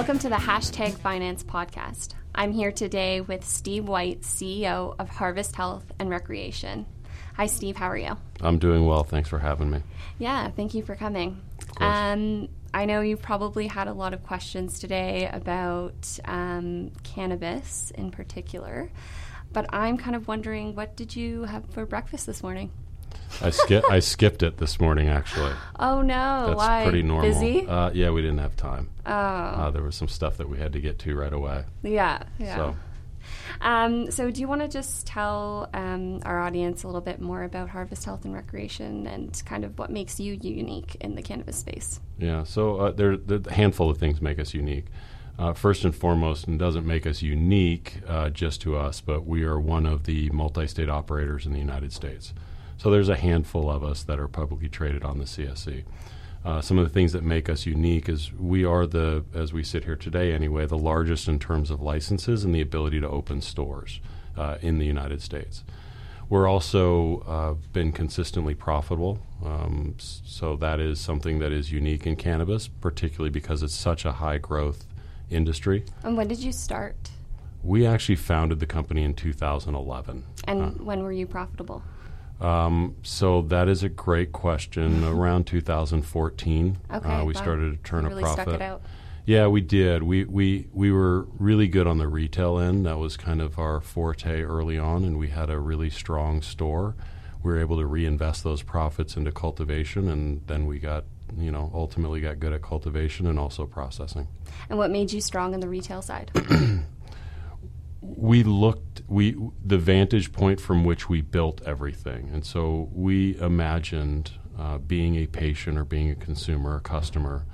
Welcome to the Hashtag Finance Podcast. I'm here today with Steve White, CEO of Harvest Health and Recreation. Hi, Steve. How are you? I'm doing well. Thanks for having me. Yeah, thank you for coming. Of course. I know you probably had a lot of questions today about cannabis in particular, but I'm kind of wondering, what did you have for breakfast this morning? I skipped it this morning, actually. Oh, no. That's why? Pretty normal. Busy? Yeah, we didn't have time. Oh. There was some stuff that we had to get to right away. Yeah. So do you want to just tell our audience a little bit more about Harvest Health and Recreation and kind of what makes you unique in the cannabis space? Yeah, so there a handful of things make us unique. First and foremost, and doesn't make us unique just to us, but we are one of the multi-state operators in the United States. So there's a handful of us that are publicly traded on the CSE. Some of the things that make us unique is we are the, as we sit here today anyway, the largest in terms of licenses and the ability to open stores in the United States. We're also been consistently profitable, so that is something that is unique in cannabis, particularly because it's such a high growth industry. And when did you start? We actually founded the company in 2011. And when were you profitable? So that is a great question. Around 2014, we started to turn a profit. Really stuck it out. Yeah, we did. We were really good on the retail end. That was kind of our forte early on, and we had a really strong store. We were able to reinvest those profits into cultivation, and then we got, ultimately got good at cultivation and also processing. And what made you strong on the retail side? The vantage point from which we built everything. And so we imagined being a patient or being a consumer, a customer,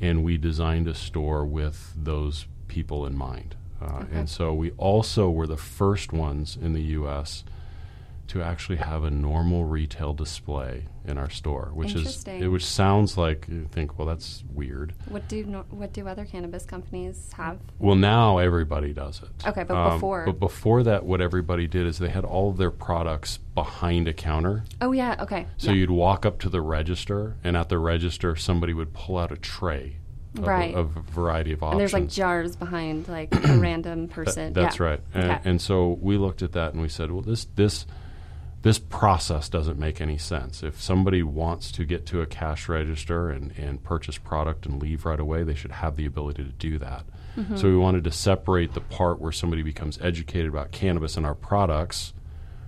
and we designed a store with those people in mind. And so we also were the first ones in the U.S. to actually have a normal retail display in our store, which sounds like you think, well, that's weird. What do other cannabis companies have? Well, now everybody does it. Okay, but before that, what everybody did is they had all of their products behind a counter. Oh yeah, okay. So you'd walk up to the register, and at the register, somebody would pull out a tray. Of a variety of options. And there's like jars behind like a random person. That's right. And so we looked at that and we said, well, this process doesn't make any sense. If somebody wants to get to a cash register and purchase product and leave right away, they should have the ability to do that. Mm-hmm. So we wanted to separate the part where somebody becomes educated about cannabis and our products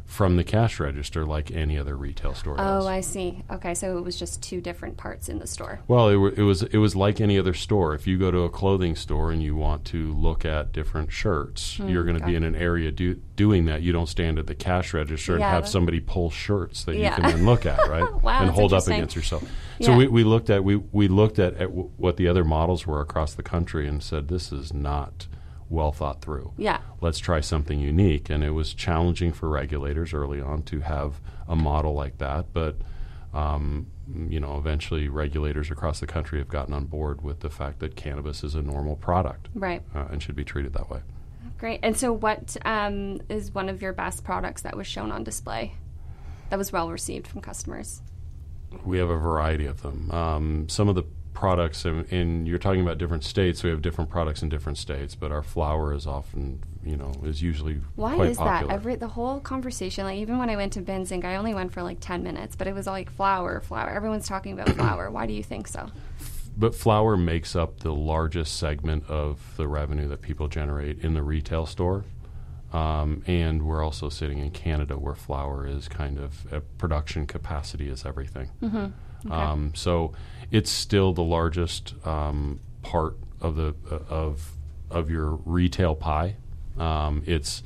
from the cash register like any other retail store does. Oh, I see. Okay, so it was just two different parts in the store. Well, it was like any other store. If you go to a clothing store and you want to look at different shirts, you're going to be in an area doing that. You don't stand at the cash register and have somebody pull shirts that you can then look at, right? Wow, and hold up against yourself. So we looked at what the other models were across the country and said, this is not well thought through. Yeah. Let's try something unique. And it was challenging for regulators early on to have a model like that. But, eventually regulators across the country have gotten on board with the fact that cannabis is a normal product. Right. And should be treated that way. Great. And so what is one of your best products that was shown on display that was well received from customers? We have a variety of them. Some of the products, and you're talking about different states. We have different products in different states, but our flower is often, is usually quite popular. Why is that? I've read the whole conversation. Like even when I went to Benzing, I only went for like 10 minutes, but it was all like flower. Everyone's talking about flower. Why do you think so? But flower makes up the largest segment of the revenue that people generate in the retail store, and we're also sitting in Canada, where flower is kind of production capacity is everything. Mm-hmm. Okay. So it's still the largest part of the of your retail pie. It's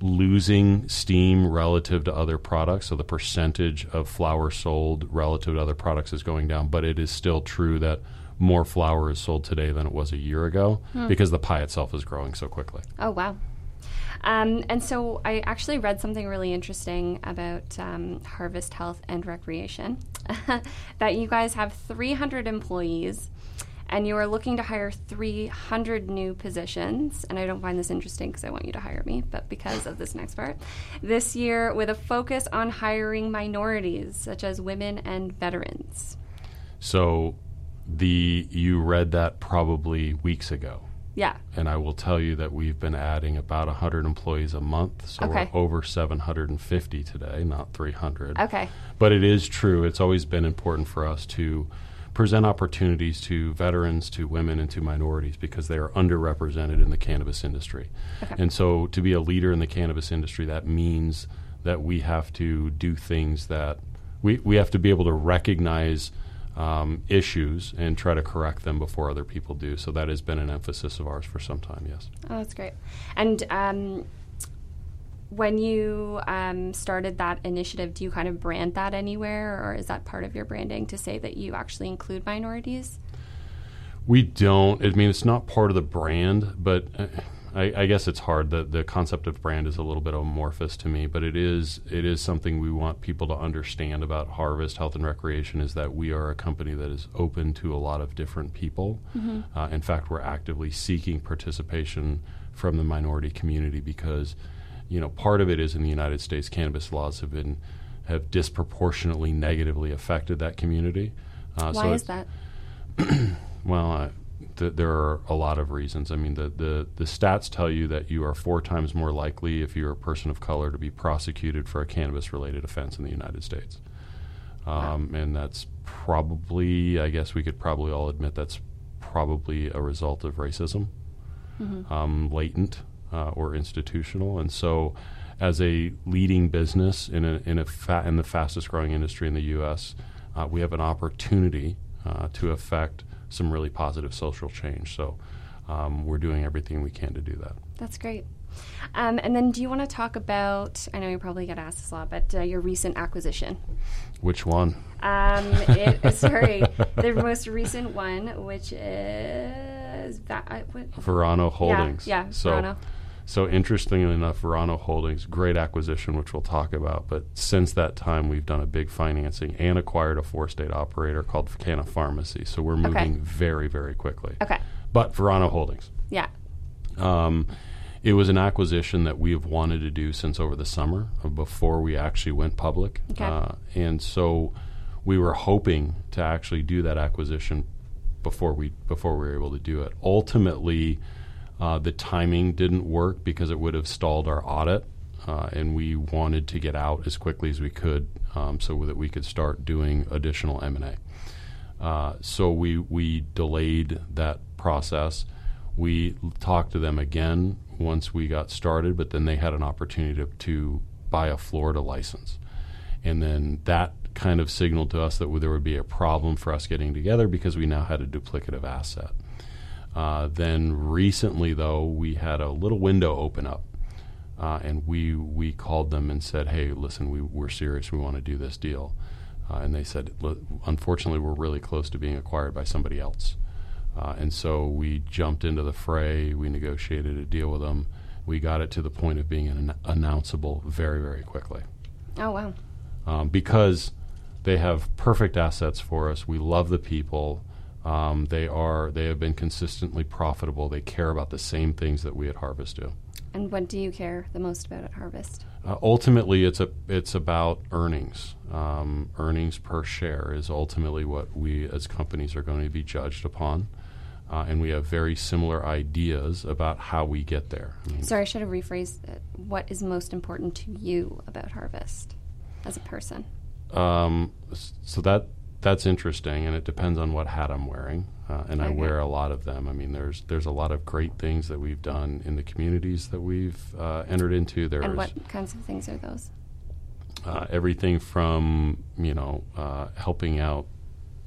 losing steam relative to other products, so the percentage of flour sold relative to other products is going down. But it is still true that more flour is sold today than it was a year ago because the pie itself is growing so quickly. Oh wow. And so I actually read something really interesting about Harvest Health and Recreation, that you guys have 300 employees, and you are looking to hire 300 new positions. And I don't find this interesting because I want you to hire me, but because of this next part. This year, with a focus on hiring minorities, such as women and veterans. So you read that probably weeks ago. Yeah. And I will tell you that we've been adding about 100 employees a month. So we're over 750 today, not 300. Okay. But it is true. It's always been important for us to present opportunities to veterans, to women, and to minorities because they are underrepresented in the cannabis industry. Okay. And so to be a leader in the cannabis industry, that means that we have to do things that we have to be able to recognize issues and try to correct them before other people do. So that has been an emphasis of ours for some time, yes. Oh, that's great. And when you started that initiative, do you kind of brand that anywhere, or is that part of your branding to say that you actually include minorities? We don't. I mean, it's not part of the brand, but I guess it's hard. The concept of brand is a little bit amorphous to me, but it is something we want people to understand about Harvest Health and Recreation is that we are a company that is open to a lot of different people. Mm-hmm. In fact, we're actively seeking participation from the minority community because, you know, part of it is in the United States, cannabis laws have disproportionately negatively affected that community. Why is that? Well, there are a lot of reasons. I mean, the stats tell you that you are 4 times more likely if you're a person of color to be prosecuted for a cannabis-related offense in the United States. Wow. And that's probably, I guess we could probably all admit that's probably a result of racism, mm-hmm. Latent or institutional. And so as a leading business in the fastest growing industry in the U.S., we have an opportunity to affect some really positive social change. So we're doing everything we can to do that. That's great. And then do you want to talk about, I know you probably get asked this a lot, but your recent acquisition? Which one? The most recent one, which is Verano Holdings. Yeah, Verano. So interestingly enough, Verano Holdings, great acquisition, which we'll talk about. But since that time, we've done a big financing and acquired a 4-state operator called Canna Pharmacy. So we're moving very, very quickly. Okay. But Verano Holdings. Yeah. It was an acquisition that we have wanted to do since over the summer before we actually went public. Okay. And so we were hoping to actually do that acquisition before we were able to do it. Ultimately, the timing didn't work because it would have stalled our audit, and we wanted to get out as quickly as we could so that we could start doing additional M&A. So we delayed that process. We talked to them again once we got started, but then they had an opportunity to buy a Florida license. And then that kind of signaled to us that there would be a problem for us getting together because we now had a duplicative asset. Then recently, though, we had a little window open up, and we called them and said, hey, listen, we're serious. We want to do this deal. And they said, unfortunately, we're really close to being acquired by somebody else. And so we jumped into the fray. We negotiated a deal with them. We got it to the point of being announceable very, very quickly. Oh, wow. Because they have perfect assets for us. We love the people. They have been consistently profitable. They care about the same things that we at Harvest do. And what do you care the most about at Harvest? Ultimately, it's about earnings. Earnings per share is ultimately what we as companies are going to be judged upon. And we have very similar ideas about how we get there. Sorry, I should have rephrased that. What is most important to you about Harvest as a person? That's interesting, and it depends on what hat I'm wearing, and I wear a lot of them. I mean, there's a lot of great things that we've done in the communities that we've entered into. There's, and what kinds of things are those? Everything from, helping out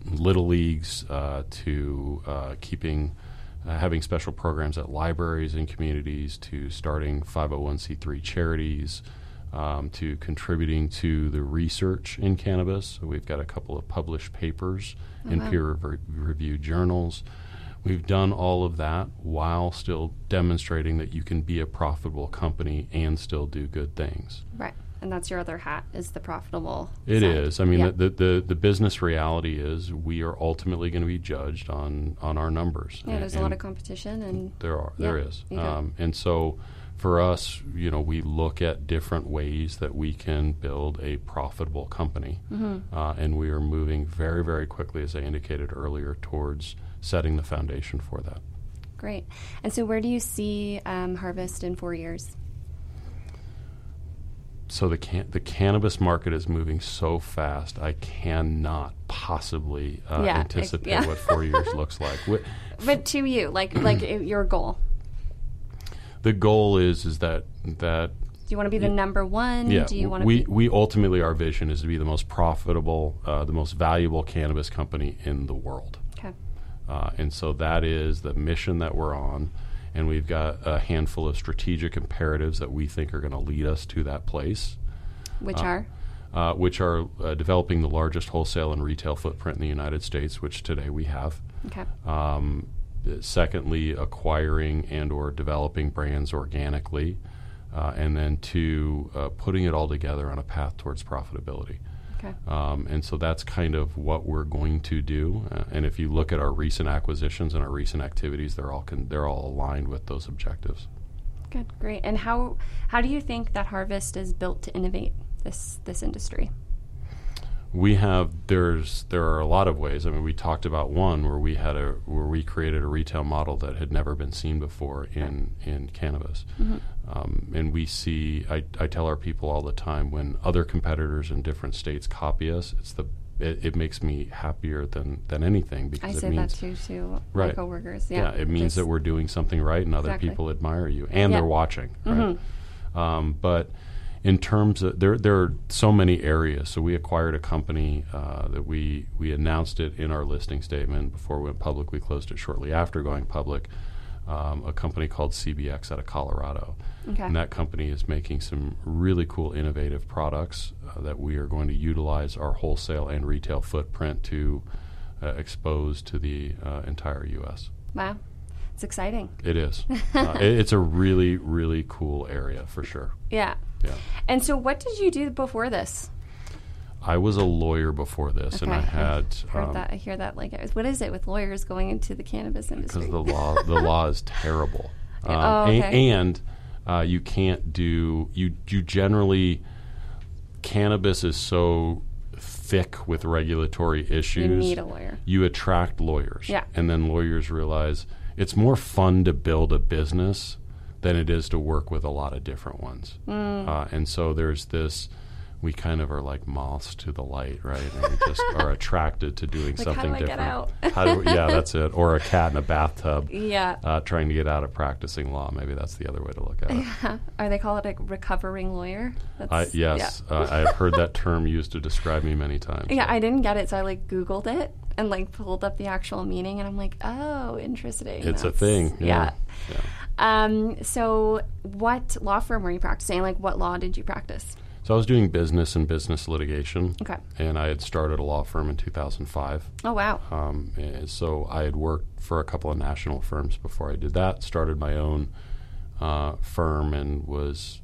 Little Leagues to having special programs at libraries and communities to starting 501c3 charities, to contributing to the research in cannabis. So we've got a couple of published papers in peer-reviewed journals. We've done all of that while still demonstrating that you can be a profitable company and still do good things. Right, and that's your other hat, is the profitable It side. Is. I mean, the business reality is we are ultimately going to be judged on our numbers. Yeah, there's a lot of competition. And There is. And so for us, we look at different ways that we can build a profitable company, mm-hmm. And we are moving very, very quickly, as I indicated earlier, towards setting the foundation for that. Great. And so where do you see Harvest in 4 years? So the cannabis market is moving so fast, I cannot possibly anticipate what 4 years looks like. But to you, like your goal. The goal is that. Do you want to be the number one? Yeah, do you want to we ultimately, our vision is to be the most profitable, the most valuable cannabis company in the world. Okay. And so that is the mission that we're on. And we've got a handful of strategic imperatives that we think are going to lead us to that place. Which are? Which are developing the largest wholesale and retail footprint in the United States, which today we have. Okay. Secondly, acquiring and or developing brands organically. And then to putting it all together on a path towards profitability. Okay. And so that's kind of what we're going to do. And if you look at our recent acquisitions and our recent activities, they're all aligned with those objectives. Good, great. And how do you think that Harvest is built to innovate this industry? There are a lot of ways. I mean, we talked about one where we created a retail model that had never been seen before in cannabis. Mm-hmm. And we see, I tell our people all the time, when other competitors in different states copy us, it makes me happier than anything, because I say it means that to right, my coworkers. Yeah, it means that we're doing something right, and other people admire you and they're watching. Right, mm-hmm. But. In terms of, there are so many areas. So we acquired a company that we announced it in our listing statement before we went public. We closed it shortly after going public, a company called CBX out of Colorado. Okay. And that company is making some really cool, innovative products that we are going to utilize our wholesale and retail footprint to expose to the entire U.S. Wow. It's exciting. It is. It's a really, really cool area for sure. Yeah. Yeah. And so what did you do before this? I was a lawyer before this, okay. And I had... I hear that. What is it with lawyers going into the cannabis industry? Because the law is terrible. Okay. And you can't do... You generally... Cannabis is so... thick with regulatory issues. You need a lawyer. You attract lawyers. Yeah. And then lawyers realize it's more fun to build a business than it is to work with a lot of different ones. Mm. And so there's this, we kind of are like moths to the light, right? And we just are attracted to doing something different. That's it. Or a cat in a bathtub. Yeah. Trying to get out of practicing law. Maybe that's the other way to look at it. Yeah. Or they call it a recovering lawyer. Yes. Yeah. I've heard that term used to describe me many times. Yeah, so. I didn't get it, so I Googled it and pulled up the actual meaning, and I'm like, oh, interesting. It's a thing. Yeah. Yeah. So what law firm were you practicing? What law did you practice? So I was doing business and business litigation. Okay. And I had started a law firm in 2005. Oh, wow. And so I had worked for a couple of national firms before I did that, started my own firm, and was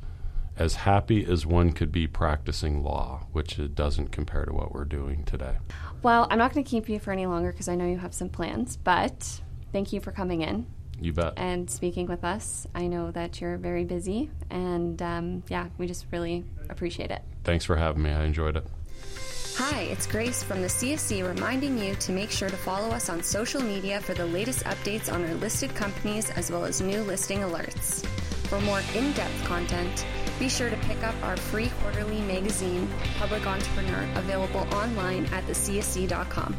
as happy as one could be practicing law, which it doesn't compare to what we're doing today. Well, I'm not going to keep you for any longer because I know you have some plans, but thank you for coming in. You bet. And speaking with us. I know that you're very busy, and we just really appreciate it. Thanks for having me. I enjoyed it. Hi, it's Grace from the CSE reminding you to make sure to follow us on social media for the latest updates on our listed companies as well as new listing alerts. For more in-depth content, be sure to pick up our free quarterly magazine, Public Entrepreneur, available online at thecsc.com.